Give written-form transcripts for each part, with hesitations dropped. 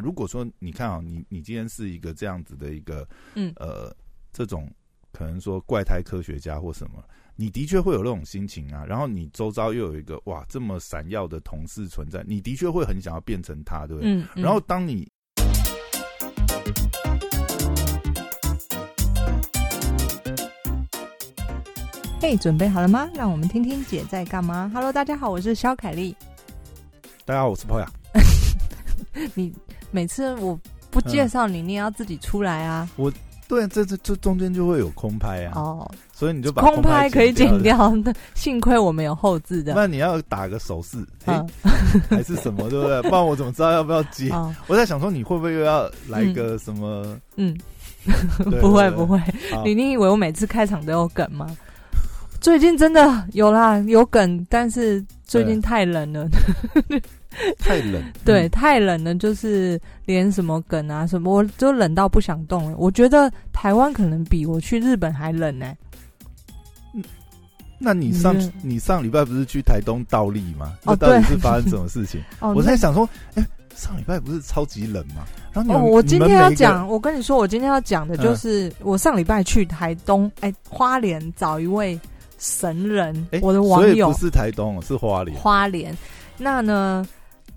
如果说你看啊，你今天是一个这样子的一个，这种可能说怪胎科学家或什么，你的确会有那种心情啊。然后你周遭又有一个哇这么闪耀的同事存在，你的确会很想要变成他，对不对？然后当你嘿，准备好了吗？让我们听听姐在干嘛。Hello， 大家好，我是肖凯丽。大家好，我是泡雅。你每次我不介绍你，你也要自己出来啊。我对，这中间就会有空拍啊。哦，所以你就把空拍可以剪掉。幸亏我们有后置的。那你要打个手势，还是什么，对不对？不然我怎么知道要不要接？我在想说，你会不会又要来个什么？不会不会。你以为我每次开场都有梗吗？最近真的有啦，有梗，但是最近太冷了。太冷，对，太冷了，就是连什么梗啊什么，我就冷到不想动了。我觉得台湾可能比我去日本还冷呢。那你上礼拜不是去台东倒立吗？哦，对，到底是发生什么事情？哦，我在想说，上礼拜不是超级冷吗？然后我今天要讲，我跟你说，我今天要讲的就是我上礼拜去台东，花莲找一位神人，我的网友，所以不是台东，是花莲。花莲，那呢？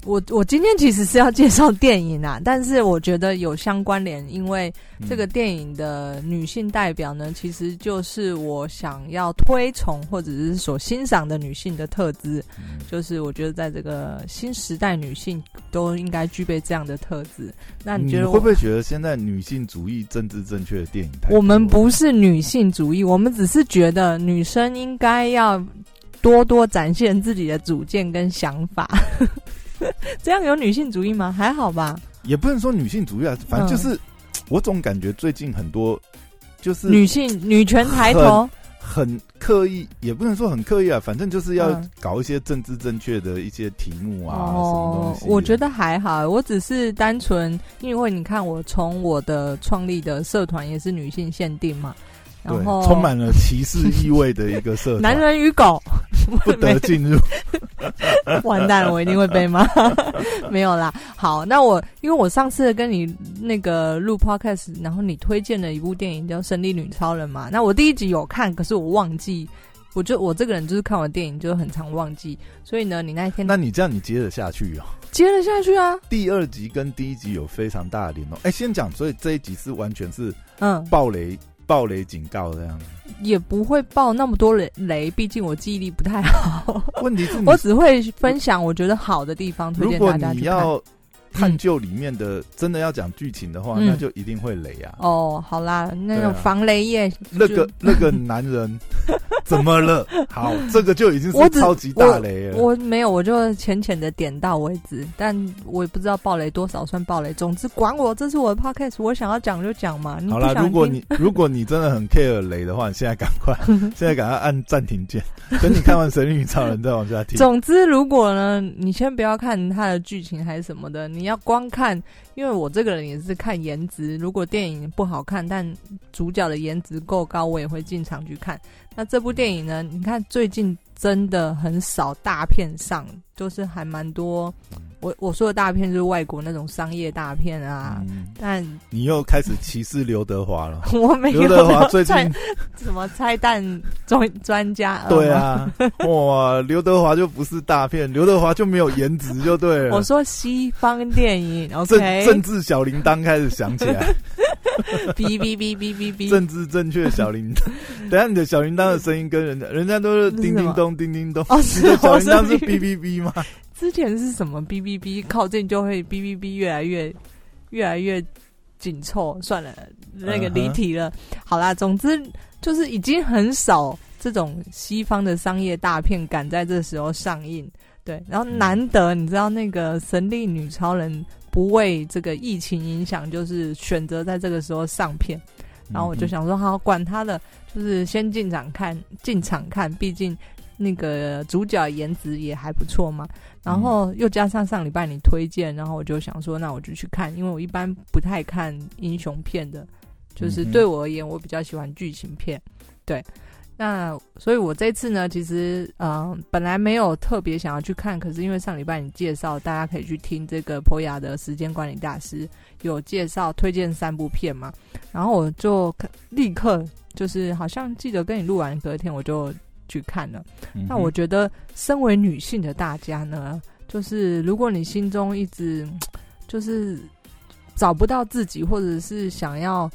我今天其实是要介绍电影啊，但是我觉得有相关联，因为这个电影的女性代表呢，其实就是我想要推崇或者是所欣赏的女性的特质，就是我觉得在这个新时代，女性都应该具备这样的特质。那你觉得你会不会觉得现在女性主义政治正确的电影太多了？我们不是女性主义，我们只是觉得女生应该要多多展现自己的主见跟想法。这样有女性主义吗？还好吧，也不能说女性主义啊，反正就是，我总感觉最近很多就是女权抬头，很刻意，也不能说很刻意啊，反正就是要搞一些政治正确的一些题目啊，什么东西。我觉得还好，我只是单纯因为你看，我从我的创立的社团也是女性限定嘛。然后对，充满了歧视意味的一个社团。男人与狗不得进入。完蛋了，我一定会被骂。没有啦，好，那因为我上次跟你那个录 podcast， 然后你推荐了一部电影叫《神力女超人》嘛，那我第一集有看，可是我忘记。我这个人就是看完电影就很常忘记，所以呢，你那一天，那你这样你接得下去哦？接得下去啊！第二集跟第一集有非常大的联动。先讲，所以这一集是完全是暴雷警告这样子，也不会爆那么多雷，毕竟我记忆力不太好。问题是我只会分享我觉得好的地方，推荐大家去看。如果你要探究里面的，真的要讲剧情的话，那就一定会雷啊。哦，好啦，那种防雷液，那个男人怎么了？好，这个就已经是超级大雷了。我没有，我就浅浅的点到为止，但我也不知道爆雷多少算爆雷。总之，管我，这是我的 podcast， 我想要讲就讲嘛。好啦，如果你真的很 care 雷的话，你现在赶快按暂停键，等你看完《神力女超人》再往下听。总之，如果呢，你先不要看它的剧情还是什么的，你要光看，因为我这个人也是看颜值。如果电影不好看，但主角的颜值够高，我也会进场去看。那这部电影呢？你看最近真的很少大片上，就是还蛮多。我说的大片就是外国那种商业大片啊。但你又开始歧视刘德华了。我没有。刘德华最近什么拆弹专家？对啊，哇，刘德华就不是大片，刘德华就没有颜值就对了。我说西方电影 ，OK， 政治小铃铛开始响起来。哔哔哔哔哔哔！政治正确小铃铛，等下你的小铃铛的声音跟人家都是叮叮咚叮叮咚。哦，是小铃铛是哔哔哔吗？之前是什么哔哔哔？靠近就会哔哔哔，越来越紧凑。算了，那个离题了。好啦，总之就是已经很少这种西方的商业大片敢在这时候上映。对，然后难得你知道那个《神力女超人》。不为这个疫情影响，就是选择在这个时候上片，然后我就想说，好，管他的，就是先进场看，毕竟那个主角颜值也还不错嘛。然后又加上上礼拜你推荐，然后我就想说，那我就去看，因为我一般不太看英雄片的，就是对我而言，我比较喜欢剧情片，对。那所以我这次呢其实本来没有特别想要去看，可是因为上礼拜你介绍大家可以去听这个Poya的时间管理大师有介绍推荐3部片嘛，然后我就立刻就是好像记得跟你录完隔天我就去看了。那我觉得身为女性的大家呢，就是如果你心中一直就是找不到自己，或者是想要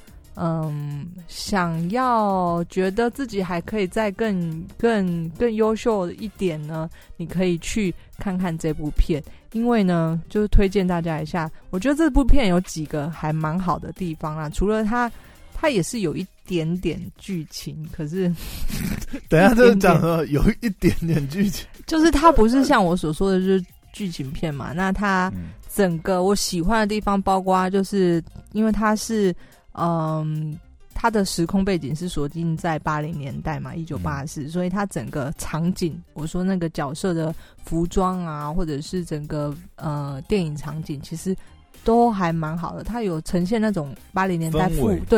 觉得自己还可以再更优秀一点呢，你可以去看看这部片。因为呢就是推荐大家一下，我觉得这部片有几个还蛮好的地方啦，除了它也是有一点点剧情，可是等一下就是讲了有一点点剧情，就是它不是像我所说的就是剧情片嘛。那它整个我喜欢的地方包括就是因为它是它的时空背景是锁定在80年代嘛，1984，所以它整个场景，我说那个角色的服装啊，或者是整个电影场景，其实都还蛮好的。它有呈现那种80年代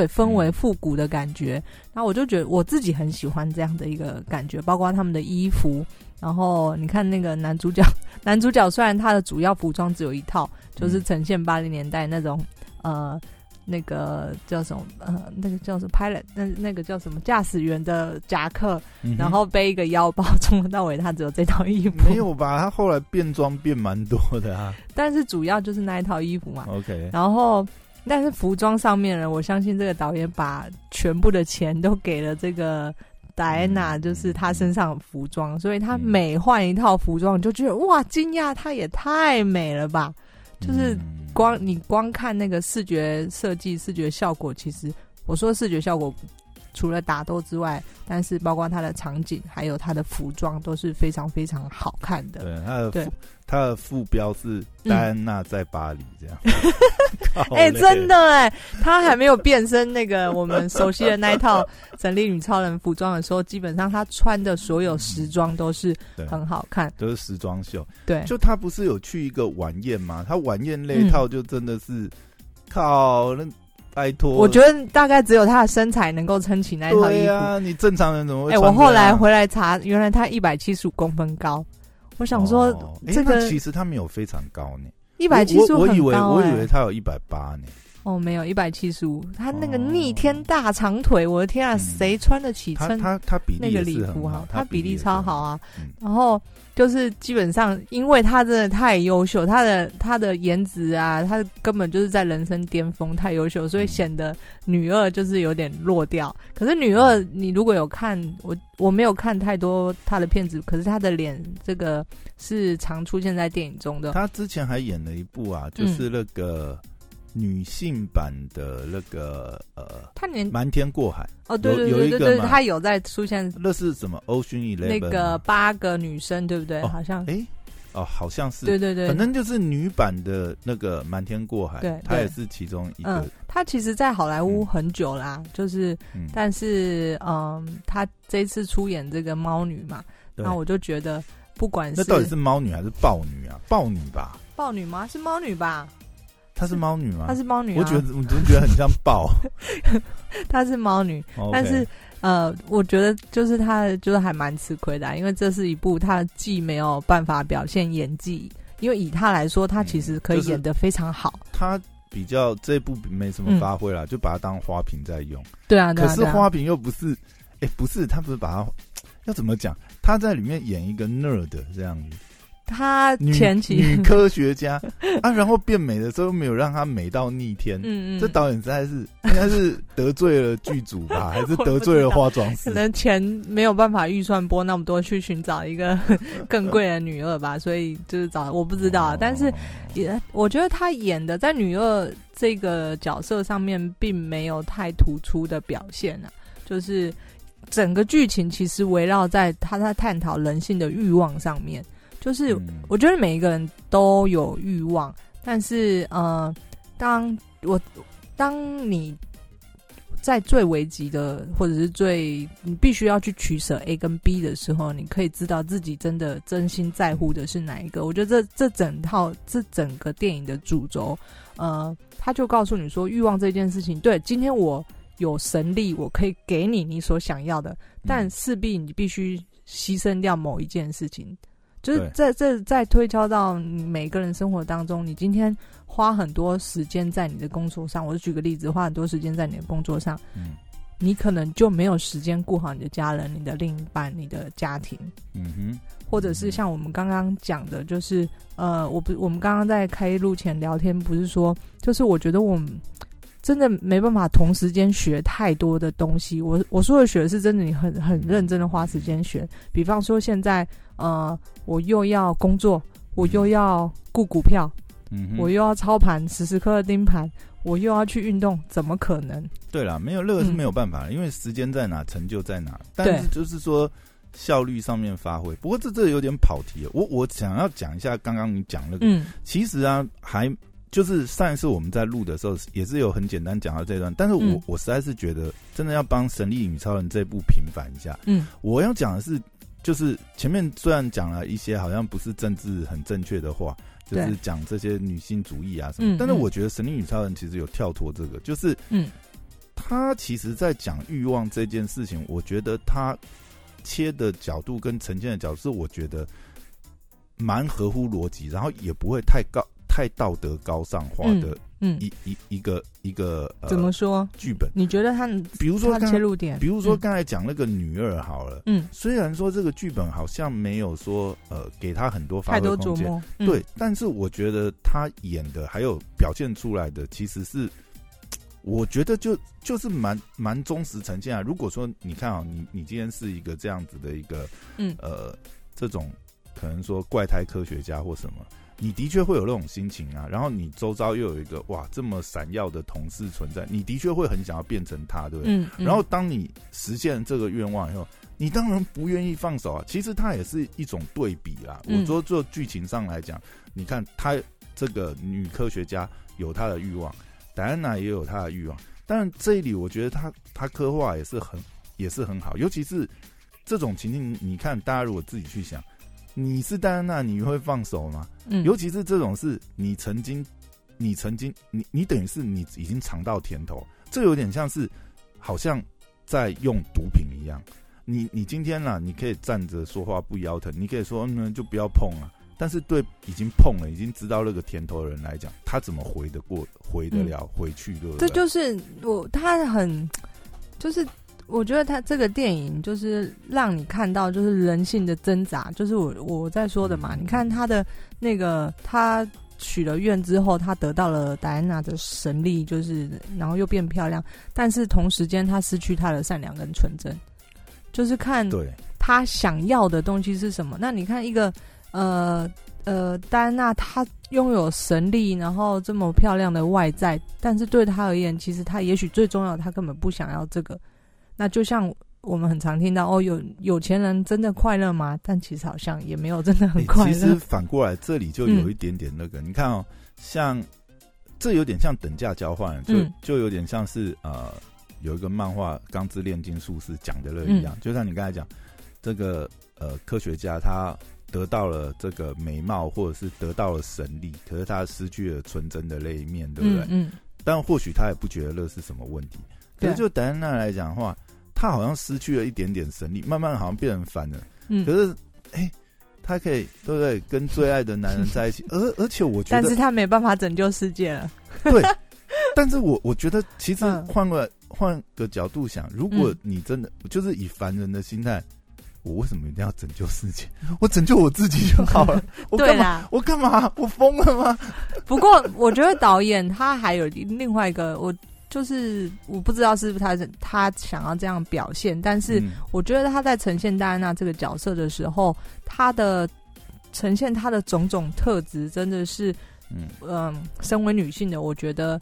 氛围复古的感觉，然后我就觉得我自己很喜欢这样的一个感觉，包括他们的衣服。然后你看那个男主角虽然他的主要服装只有一套，就是呈现80年代那种那个叫什么那个叫什么 pilot， 那个叫什么驾驶员的夹克，然后背一个腰包，从头到尾他只有这套衣服。没有吧？他后来变装变蛮多的啊。但是主要就是那一套衣服嘛。OK。然后，但是服装上面呢，我相信这个导演把全部的钱都给了这个戴安娜，就是她身上的服装，所以她每换一套服装，你就觉得哇，惊讶，她也太美了吧！就是你光看那个视觉设计、视觉效果，其实我说视觉效果除了打斗之外，但是包括它的场景还有它的服装都是非常非常好看的。对，它的副标是戴安娜在巴黎这样。真的她还没有变身那个我们熟悉的那一套神力女超人服装的时候，基本上她穿的所有时装都是很好看，都是时装秀。对，就她不是有去一个晚宴吗？她晚宴那一套就真的是靠那。拜托，我觉得大概只有他的身材能够撑起那一套衣服。对啊，你正常人怎么会穿这样？我后来回来查，原来他175公分高。我想说，这个其实他没有非常高呢，175很高。我以为他有180呢。哦，没有175，他那个逆天大长腿，我的天啊，谁穿得起？他比例也是很好，他比例超好啊。然后就是基本上，因为他真的太优秀，他的颜值啊，他根本就是在人生巅峰，太优秀，所以显得女二就是有点落掉。可是女二，你如果有看我没有看太多他的片子，可是他的脸这个是常出现在电影中的。他之前还演了一部啊，就是那个。女性版的那个瞒天过海哦，对对对对对，他有在出现。那是什么 Ocean Eleven 那个8个女生对不对？哦、好像好像是对对对，反正就是女版的那个瞒天过海，对，他也是其中一个。他其实在好莱坞很久啦，就是但是他这次出演这个猫女嘛，那我就觉得不管是那到底是猫女还是豹女啊？豹女吧？豹女吗？是猫女吧？她是猫女吗？她是猫女、啊，我总觉得很像豹。她是猫女， okay。 但是我觉得就是她就是还蛮吃亏的、啊，因为这是一部她既没有办法表现演技，因为以她来说，她其实可以演得非常好。她、就是、比较这部没什么发挥啦，就把它当花瓶在用。对啊，可是花瓶又不是，不是，她不是把它要怎么讲？她在里面演一个 nerd 这样子。她前期女科学家啊，然后变美的时候没有让她美到逆天。这导演实在是应该是得罪了剧组吧，还是得罪了化妆师？可能钱没有办法预算拨那么多去寻找一个更贵的女二吧，所以就是找我不知道。但是也我觉得她演的在女二这个角色上面并没有太突出的表现啊，就是整个剧情其实围绕在她在探讨人性的欲望上面。就是我觉得每一个人都有欲望，但是当你在最危急的，或者是你必须要去取舍 A 跟 B 的时候，你可以知道自己真的真心在乎的是哪一个。我觉得这整个电影的主轴，他就告诉你说，欲望这件事情，对，今天我有神力，我可以给你你所想要的，但势必你必须牺牲掉某一件事情。就是在推敲到每个人生活当中，你今天花很多时间在你的工作上，我就举个例子，花很多时间在你的工作上，你可能就没有时间顾好你的家人、你的另一半、你的家庭。或者是像我们刚刚讲的，就是我们刚刚在开录前聊天，不是说，就是我觉得我们真的没办法同时间学太多的东西。我说的学是真的，你很认真的花时间学。比方说现在我又要工作，我又要顾股票，我又要操盘，时时刻刻盯盘。我又要去运动，怎么可能？对啦，没有那个是没有办法的，因为时间在哪，成就在哪。但是就是说效率上面发挥。不过这有点跑题了。我想要讲一下刚刚你讲那个，其实啊，还就是上一次我们在录的时候也是有很简单讲到这段，但是我实在是觉得真的要帮《神力女超人》这部平反一下。我要讲的是，就是前面虽然讲了一些好像不是政治很正确的话。就是讲这些女性主义啊什么，但是我觉得《神力女超人》其实有跳脱这个，就是他其实在讲欲望这件事情，我觉得他切的角度跟呈现的角度是我觉得蛮合乎逻辑，然后也不会太道德高尚化的一个怎么说剧本？你觉得他比如说他切入点，比如说刚才讲那个女二好了，虽然说这个剧本好像没有说给他很多发挥空间，对，但是我觉得他演的还有表现出来的，其实是我觉得就是蛮忠实呈现啊。如果说你看啊，你今天是一个这样子的一个这种可能说怪胎科学家或什么。你的确会有那种心情啊，然后你周遭又有一个哇这么闪耀的同事存在，你的确会很想要变成他，对不对？然后当你实现这个愿望以后，你当然不愿意放手啊。其实它也是一种对比啦。我说做剧情上来讲，你看她这个女科学家有她的欲望，戴安娜也有她的欲望，但这里我觉得她刻画也是很好，尤其是这种情境，你看大家如果自己去想。你是戴安娜，你会放手吗？尤其是这种事，你曾经，你等于是你已经尝到甜头，这有点像是好像在用毒品一样。你今天啦，你可以站着说话不腰疼，你可以说就不要碰啊。但是对已经碰了、已经知道那个甜头的人来讲，他怎么回得了回去？对不对？这就是他很就是。我觉得他这个电影就是让你看到就是人性的挣扎，就是我在说的嘛。你看他的那个，他许了愿之后，他得到了戴安娜的神力，就是然后又变漂亮，但是同时间他失去他的善良跟纯真，就是看他想要的东西是什么。那你看一个戴安娜，她拥有神力，然后这么漂亮的外在，但是对她而言，其实她也许最重要的，她根本不想要这个。那就像我们很常听到有钱人真的快乐吗？但其实好像也没有真的很快乐。其实反过来这里就有一点点那个，你看哦，像这有点像等价交换，就有点像是有一个漫画《钢之炼金术士》讲的那一样，就像你刚才讲这个科学家他得到了这个美貌或者是得到了神力，可是他失去了纯真的那一面，对不对？但或许他也不觉得那是什么问题。可是就戴安娜来讲的话，他好像失去了一点点神力，慢慢好像变成凡人。可是，他可以对不对跟最爱的男人在一起？而且我觉得，但是他没办法拯救世界了。对，但是我觉得其实换个角度想，如果你真的就是以凡人的心态，我为什么一定要拯救世界？我拯救我自己就好了。对啦，我干嘛？我疯了吗？不过我觉得导演他还有另外一个我。就是我不知道是不是他想要这样表现，但是我觉得他在呈现戴安娜这个角色的时候，他的呈现他的种种特质真的是，身为女性的，我觉得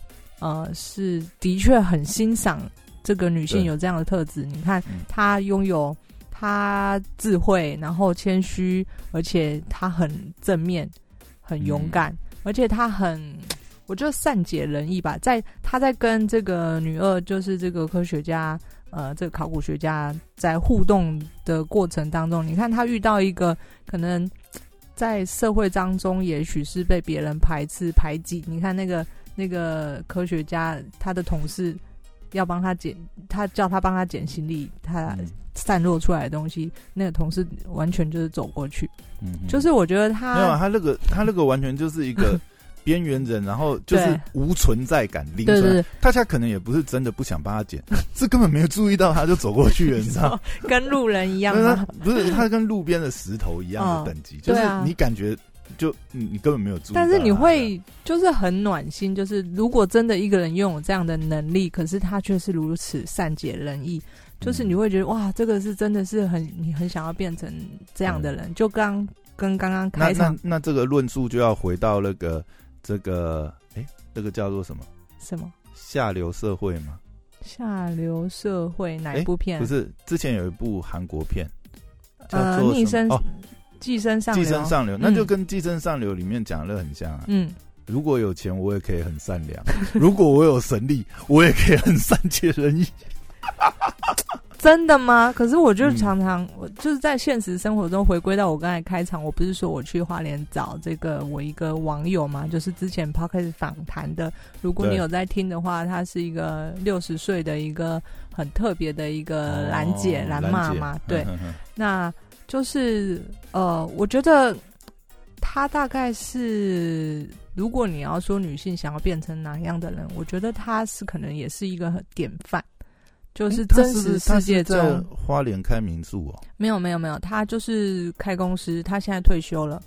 是的确很欣赏这个女性有这样的特质。你看，她拥有她智慧，然后谦虚，而且她很正面、很勇敢，而且她很。我觉得善解人意吧，他在跟这个女二，就是这个科学家，这个考古学家在互动的过程当中，你看他遇到一个可能在社会当中，也许是被别人排斥排挤。你看那个科学家，他的同事要帮他捡，他叫他帮他捡行李，他散落出来的东西，那个同事完全就是走过去，就是我觉得他没有、啊、他那个完全就是一个边缘人，然后就是无存在感，零存在。对对对，大家可能也不是真的不想帮他捡，是根本没有注意到他就走过去了，你知道？跟路人一样吗？不是，他跟路边的石头一样的等级，就是你感觉。就你根本没有注意到，但是你会就是很暖心，就是如果真的一个人拥有这样的能力，可是他却是如此善解人意，就是你会觉得哇，这个是真的是很你很想要变成这样的人。就刚跟刚刚开场那这个论述就要回到那个这个叫做什么下流社会吗？下流社会哪一部片？不是之前有一部韩国片叫做逆生哦。寄生上流，那就跟寄生上流里面讲的很像啊。如果有钱，我也可以很善良；如果我有神力，我也可以很善解人意。真的吗？可是我就常常，我就是在现实生活中回归到我刚才开场，我不是说我去花莲找这个我一个网友嘛，就是之前 Podcast 访谈的。如果你有在听的话，她是一个60岁的一个很特别的一个兰姐、兰妈嘛，对，那。就是我觉得她大概是，如果你要说女性想要变成哪样的人，我觉得她是可能也是一个典范，就是真实世界中。她是在花莲开民宿哦？没有，她就是开公司，她现在退休了。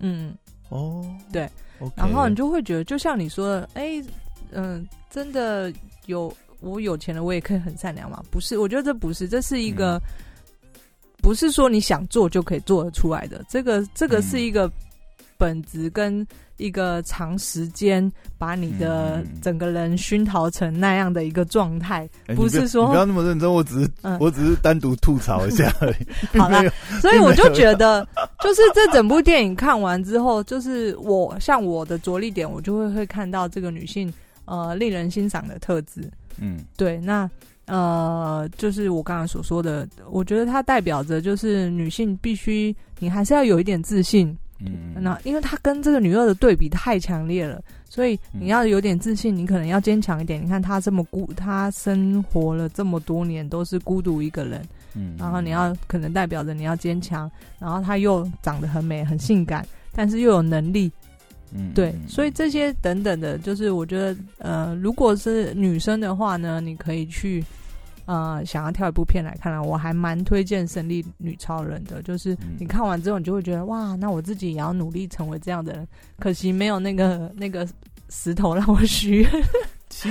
对， okay。 然后你就会觉得，就像你说的，真的有我有钱了，我也可以很善良嘛？不是，我觉得这不是，这是一个。不是说你想做就可以做得出来的，这个是一个本质跟一个长时间把你的整个人熏陶成那样的一个状态，不是说你不要那么认真，我只是单独吐槽一下而已。好啦，所以我就觉得，就是这整部电影看完之后，就是我的着力点，我就会看到这个女性令人欣赏的特质。对，那。就是我刚刚所说的，我觉得它代表着就是女性必须，你还是要有一点自信。那因为它跟这个女二的对比太强烈了，所以你要有点自信，你可能要坚强一点。你看她这么她生活了这么多年都是孤独一个人，然后你要可能代表着你要坚强，然后她又长得很美很性感，但是又有能力。对，所以这些等等的，就是我觉得，如果是女生的话呢，你可以去，想要挑一部片来看啦，我还蛮推荐《神力女超人》的，就是你看完之后，你就会觉得哇，那我自己也要努力成为这样的人，可惜没有那个石头让我许愿。其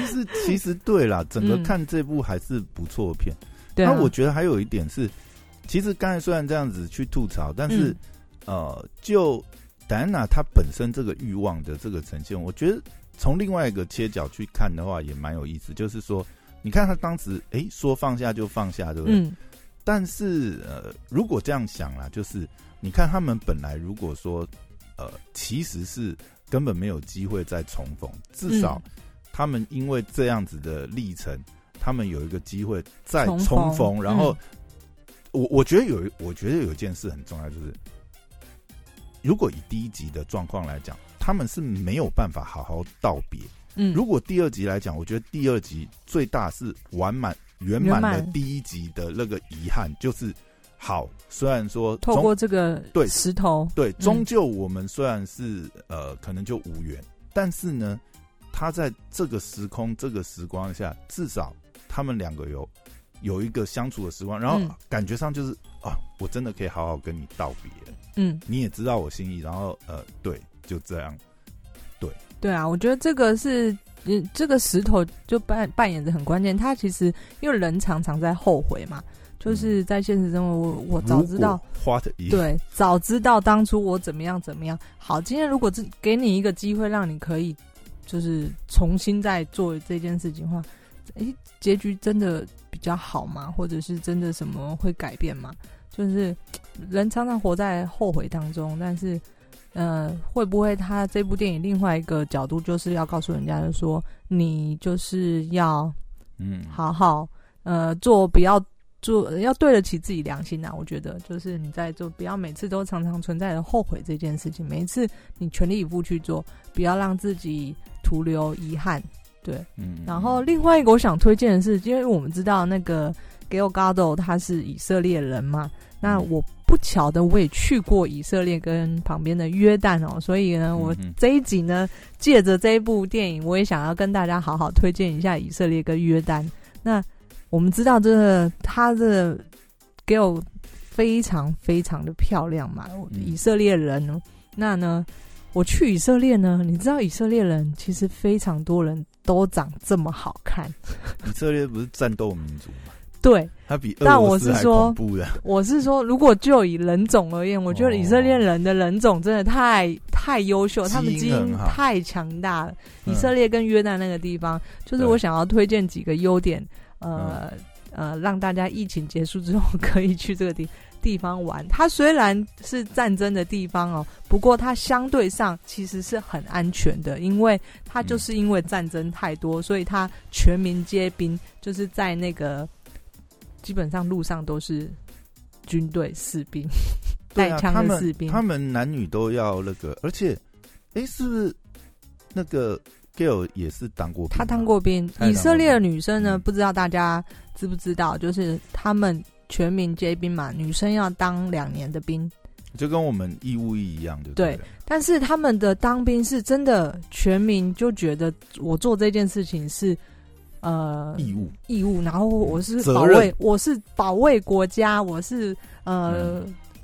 实对啦，整个看这部还是不错的片。对、啊，那我觉得还有一点是，其实刚才虽然这样子去吐槽，但是、就。戴安娜她本身这个欲望的这个呈现，我觉得从另外一个切角去看的话也蛮有意思，就是说你看她当时说放下就放下，对不对？但是如果这样想啦，就是你看他们本来如果说其实是根本没有机会再重逢，至少他们因为这样子的历程，他们有一个机会再重逢，然后我觉得有一件事很重要，就是如果以第一集的状况来讲，他们是没有办法好好道别。如果第二集来讲，我觉得第二集最大是圆满了第一集的那个遗憾，就是好，虽然说透过这个石头，对，终究我们虽然是可能就无缘，但是呢，他在这个时空这个时光下，至少他们两个有一个相处的时光，然后感觉上就是啊，我真的可以好好跟你道别。你也知道我心意，然后对，就这样，对啊，我觉得这个是，这个石头就扮演着很关键。他其实因为人常常在后悔嘛，就是在现实生活，我早知道，对，早知道当初我怎么样。好，今天如果给你一个机会，让你可以就是重新再做这件事情的话，结局真的比较好吗？或者是真的什么会改变吗？就是人常常活在后悔当中，但是，会不会他这部电影另外一个角度就是要告诉人家，就说你就是要，好好做，不要做，要对得起自己良心啊！我觉得就是你在做，不要每次都常常存在的后悔这件事情，每一次你全力以赴去做，不要让自己徒留遗憾。对，嗯。然后另外一个我想推荐的是，因为我们知道那个 Gal Gadot 他是以色列人嘛，那我不巧的我也去过以色列跟旁边的约旦哦，所以呢，我这一集呢借着这一部电影，我也想要跟大家好好推荐一下以色列跟约旦。那我们知道这个他的 Gal 非常非常的漂亮嘛，以色列人。那呢，我去以色列呢，你知道以色列人其实非常多人都长这么好看。以色列不是战斗民族吗？对，他比俄罗斯还恐怖的。我是说，如果就以人种而言，我觉得以色列人的人种真的太优秀，他们基因太强大了。以色列跟约旦那个地方，就是我想要推荐几个优点，让大家疫情结束之后可以去这个地方玩。它虽然是战争的地方哦，不过它相对上其实是很安全的，因为它就是因为战争太多，所以它全民皆兵，就是在那个基本上路上都是军队士兵，带枪的士兵，他们男女都要那个，而且，是不是那个 Gal 也是当过兵？他当过兵。以色列的女生呢，不知道大家知不知道，就是他们。全民皆兵嘛，女生要当2年的兵，就跟我们义务役一样，对不对？对，但是他们的当兵是真的，全民就觉得我做这件事情是义务，然后我是保卫，国家，我是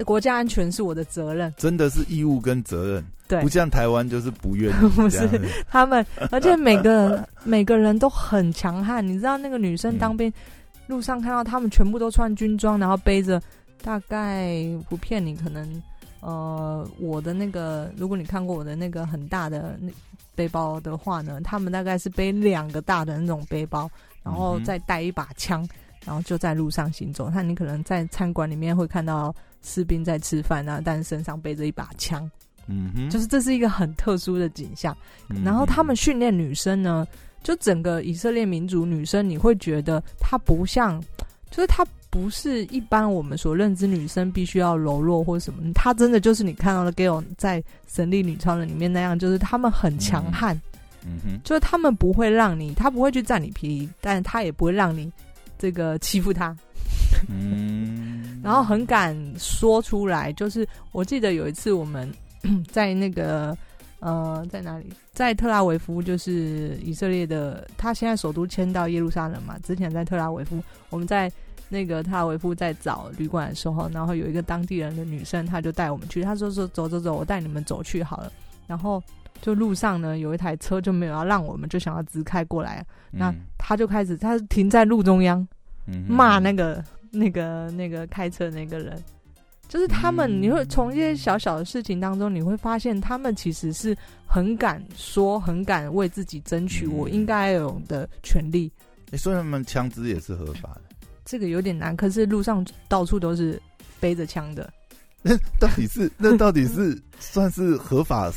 国家安全是我的责任，真的是义务跟责任。对，不像台湾就是不愿意，不是他们，而且每个人都很强悍，你知道那个女生当兵。路上看到他们全部都穿军装，然后背着，大概不骗你，可能我的那个，如果你看过我的那个很大的背包的话呢，他们大概是背2个大的那种背包，然后再带一把枪，然后就在路上行走。那你可能在餐馆里面会看到士兵在吃饭啊，但是身上背着一把枪，就是这是一个很特殊的景象。然后他们训练女生呢。就整个以色列民族女生，你会觉得她不像，就是她不是一般我们所认知女生必须要柔弱或什么，她真的就是你看到的 Gal 在神力女超人里面那样，就是她们很强悍，就是她们不会让你，她不会去占你便宜，但她也不会让你这个欺负她，然后很敢说出来。就是我记得有一次我们在那个。在哪里？在特拉维夫，就是以色列的，他现在首都迁到耶路撒冷嘛。之前在特拉维夫，我们在那个特拉维夫在找旅馆的时候，然后有一个当地人的女生，她就带我们去，她说走，我带你们走去好了。然后就路上呢，有一台车就没有要让我们，就想要直开过来，那她就开始，她停在路中央，骂那个开车那个人。就是他们，你会从一些小小的事情当中，你会发现他们其实是很敢说，很敢为自己争取我应该有的权利。所以他们枪支也是合法的。这个有点难，可是路上到处都是背着枪的。那到底是算是合法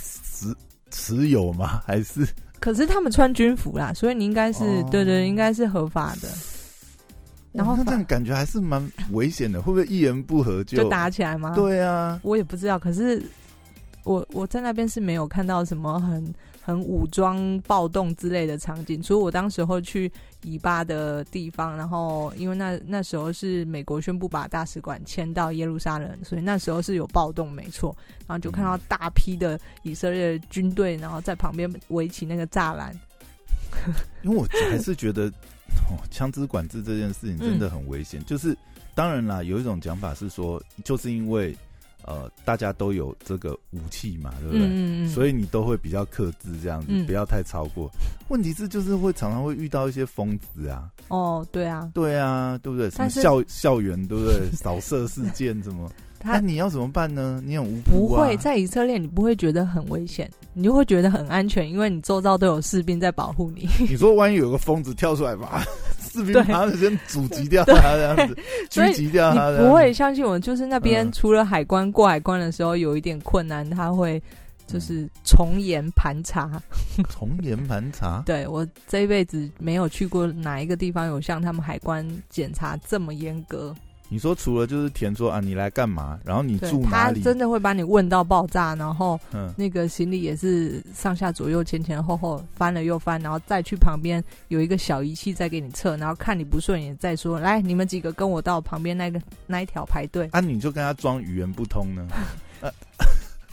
持有吗？还是？可是他们穿军服啦，所以你应该是、对，应该是合法的。然后这样感觉还是蛮危险的，会不会一言不合就打起来吗？对啊，我也不知道。可是我在那边是没有看到什么很武装暴动之类的场景，所以我当时候去以巴的地方，然后因为那时候是美国宣布把大使馆迁到耶路撒冷，所以那时候是有暴动没错，然后就看到大批的以色列军队，然后在旁边围起那个栅栏。因为我还是觉得。枪支管制这件事情真的很危险，就是当然啦，有一种讲法是说，就是因为大家都有这个武器嘛，对不对？所以你都会比较克制这样子，不要太超过。问题是就是会常常会遇到一些疯子啊。哦，对啊，对不对？什么校园对不对？扫射事件什么？那你要怎么办呢？你很无辜啊。不会，在以色列你不会觉得很危险，你就会觉得很安全，因为你周遭都有士兵在保护你。你说万一有个疯子跳出来吧，士兵马上先阻击掉他这样子，狙击掉他。你不会相信我，就是那边除了海关过海关的时候有一点困难，他会就是从严盘查。从严盘查？对，我这一辈子没有去过哪一个地方有像他们海关检查这么严格。你说除了就是填说啊你来干嘛，然后你住哪里，他真的会把你问到爆炸，然后那个行李也是上下左右前前后后翻了又翻，然后再去旁边有一个小仪器再给你测，然后看你不顺眼再说来你们几个跟我到旁边那一条排队啊，你就跟他装语言不通呢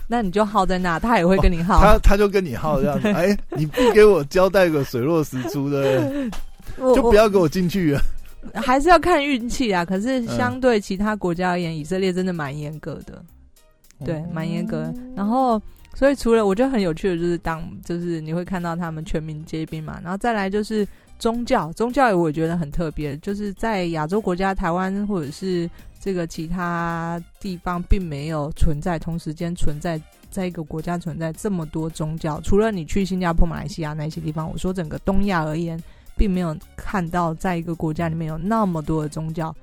那你就耗在那，他也会跟你耗，他就跟你耗这样子哎，你不给我交代个水落石出的就不要给我进去了，还是要看运气啊。可是相对其他国家而言，以色列真的蛮严格的，对，蛮严格的。然后，所以除了我觉得很有趣的就是就是你会看到他们全民皆兵嘛，然后再来就是宗教我也觉得很特别，就是在亚洲国家，台湾或者是这个其他地方并没有存在同时间存在在一个国家存在这么多宗教，除了你去新加坡、马来西亚那些地方，我说整个东亚而言。并没有看到在一个国家里面有那么多的宗教，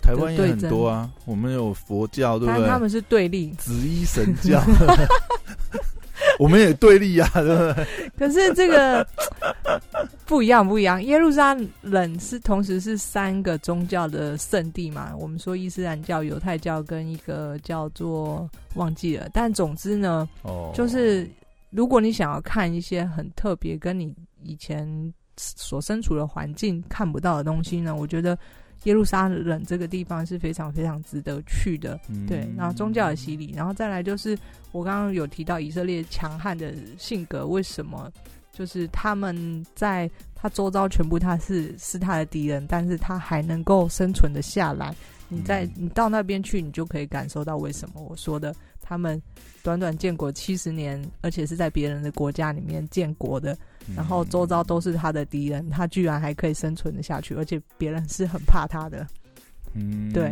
台湾也很多啊，我们有佛教，对不对？他们是对立，紫衣神教，我们也对立啊，对不对？可是这个不一样，耶路撒冷是同时是三个宗教的圣地嘛，我们说伊斯兰教、犹太教跟一个叫做忘记了，但总之呢，就是如果你想要看一些很特别跟你以前所身处的环境看不到的东西呢，我觉得耶路撒冷这个地方是非常非常值得去的，对。然后宗教的洗礼，然后再来就是我刚刚有提到以色列强悍的性格，为什么就是他们在他周遭全部他是他的敌人，但是他还能够生存的下来，你到那边去你就可以感受到为什么我说的他们短短建国70年，而且是在别人的国家里面建国的，然后周遭都是他的敌人，他居然还可以生存的下去，而且别人是很怕他的，对。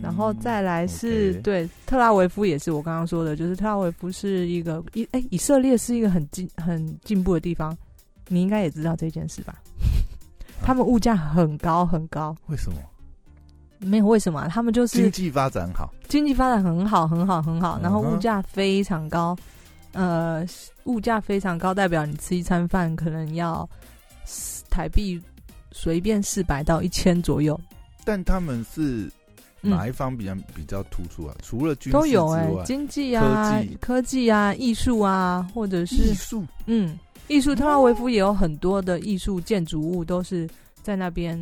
然后再来是、对，特拉维夫也是我刚刚说的，就是特拉维夫是一个以色列是一个很进步的地方，你应该也知道这件事吧他们物价很高很高，为什么？没有为什么、他们就是经济发展很好，然后物价非常高，物价非常高代表你吃一餐饭可能要台币随便400到1,000左右。但他们是哪一方比较突出啊？除了军事之外都有经济啊、科技啊、艺术啊，或者是艺术，特拉维夫也有很多的艺术建筑物都是在那边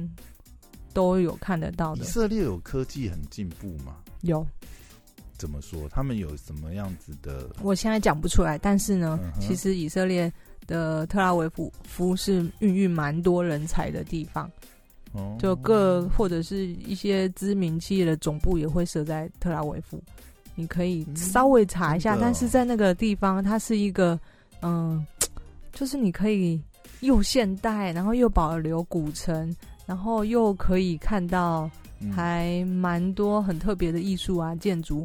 都有看得到的。以色列有科技很进步吗？有。怎么说？他们有什么样子的？我现在讲不出来，但是呢，其实以色列的特拉维夫是孕育蛮多人才的地方，就或者是一些知名企业的总部也会设在特拉维夫，你可以稍微查一下。但是在那个地方，它是一个就是你可以又现代，然后又保留古城，然后又可以看到还蛮多很特别的艺术啊、建筑。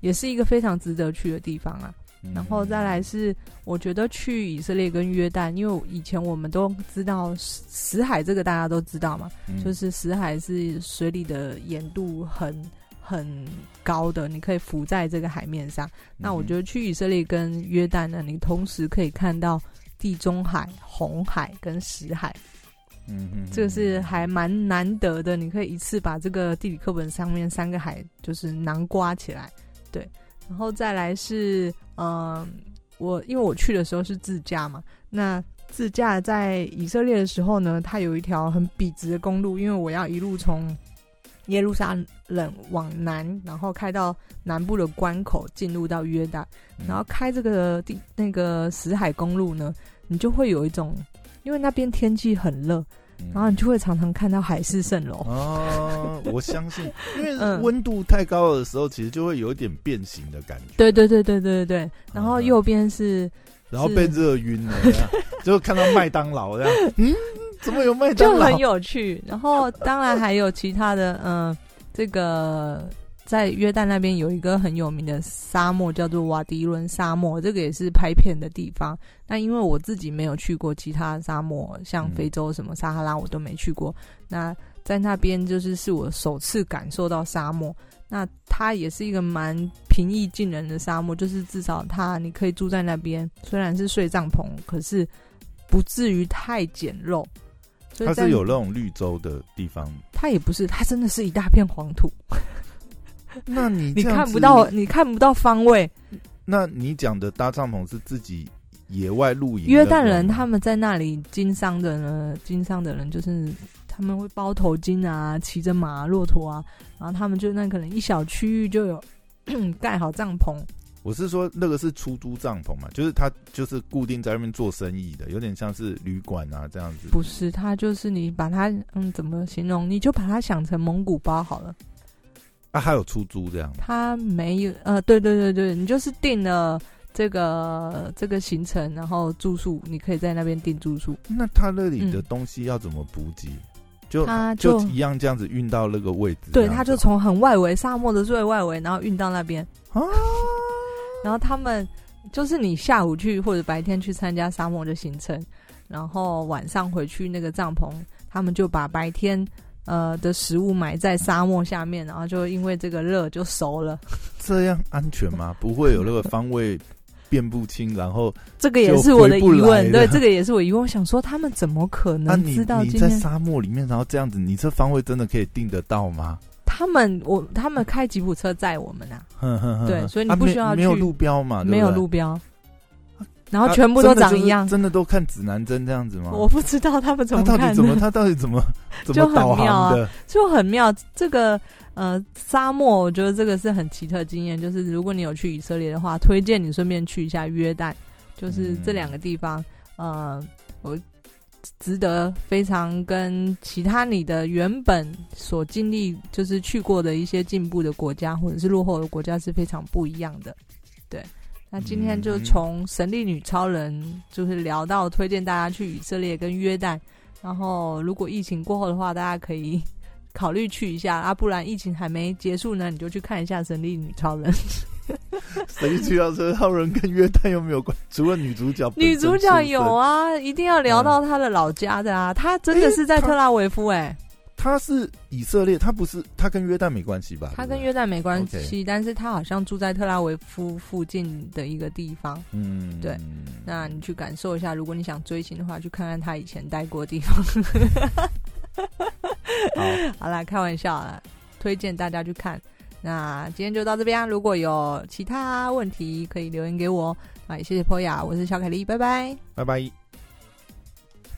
也是一个非常值得去的地方啊。然后再来是我觉得去以色列跟约旦，因为以前我们都知道死海，这个大家都知道嘛，就是死海是水里的盐度很高的，你可以浮在这个海面上。那我觉得去以色列跟约旦呢，你同时可以看到地中海、红海跟死海，这个是还蛮难得的，你可以一次把这个地理课本上面三个海就是囊括起来，对。然后再来是因为我去的时候是自驾嘛，那自驾在以色列的时候呢，它有一条很笔直的公路，因为我要一路从耶路撒冷往南，然后开到南部的关口进入到约旦，然后开这个那个死海公路呢，你就会有一种，因为那边天气很热，然后你就会常常看到海市蜃楼我相信因为温度太高的时候其实就会有点变形的感觉，对，然后右边是然后被热晕了就看到麦当劳这样怎么有麦当劳，就很有趣。然后当然还有其他的这个在约旦那边有一个很有名的沙漠叫做瓦迪伦沙漠，这个也是拍片的地方。那因为我自己没有去过其他沙漠，像非洲什么撒哈拉我都没去过，那在那边是我首次感受到沙漠。那它也是一个蛮平易近人的沙漠，就是至少它你可以住在那边，虽然是睡帐篷，可是不至于太简陋。它是有那种绿洲的地方，它也不是，它真的是一大片黄土。那你看不到方位。那你讲的搭帐篷是自己野外露营？约旦人他们在那里经商的呢，经商的人就是他们会包头巾啊，骑着马、骆驼啊，然后他们就那可能一小区域就有盖好帐篷。我是说那个是出租帐篷嘛，就是他就是固定在那边做生意的，有点像是旅馆啊这样子。不是，他就是你把它怎么形容？你就把它想成蒙古包好了。啊，还有出租这样？他没有，对对对对，你就是订了这个行程，然后住宿你可以在那边订住宿。那他那里的东西要怎么补给？就一样这样子运到那个位置。对，他就从很外围沙漠的最外围，然后运到那边。啊！然后他们就是你下午去或者白天去参加沙漠的行程，然后晚上回去那个帐篷，他们就把白天。的食物埋在沙漠下面，然后就因为这个热就熟了。这样安全吗？不会有那个方位辨不清，然后这个也是我的疑问。对，这个也是我疑问，我想说他们怎么可能知道今天？你在沙漠里面，然后这样子，你这方位真的可以定得到吗？他们开吉普车载我们啊，对，所以你不需要去，没有路标嘛，没有路标。然后全部都长一样，真的都看指南针这样子吗？我不知道他们怎么看的，他到底怎么导航的，就很妙啊。这个沙漠，我觉得这个是很奇特经验，就是如果你有去以色列的话，推荐你顺便去一下约旦，就是这两个地方，我值得非常跟其他你的原本所经历就是去过的一些进步的国家或者是落后的国家是非常不一样的，对。那今天就从神力女超人就是聊到推荐大家去以色列跟约旦，然后如果疫情过后的话，大家可以考虑去一下啊，不然疫情还没结束呢，你就去看一下神力女超人。谁去啊？神力女超人跟约旦又没有关系，除了女主角。女主角有啊，一定要聊到她的老家的啊，她真的是在特拉维夫欸。他是以色列，他不是，他跟约旦没关系吧？他跟约旦没关系，okay. 但是他好像住在特拉维夫附近的一个地方。嗯，对。那你去感受一下，如果你想追星的话，去看看他以前待过的地方。好啦，开玩笑啦，推荐大家去看。那今天就到这边，如果有其他问题可以留言给我。啊，也谢谢波雅，我是小凯莉，拜拜，拜拜。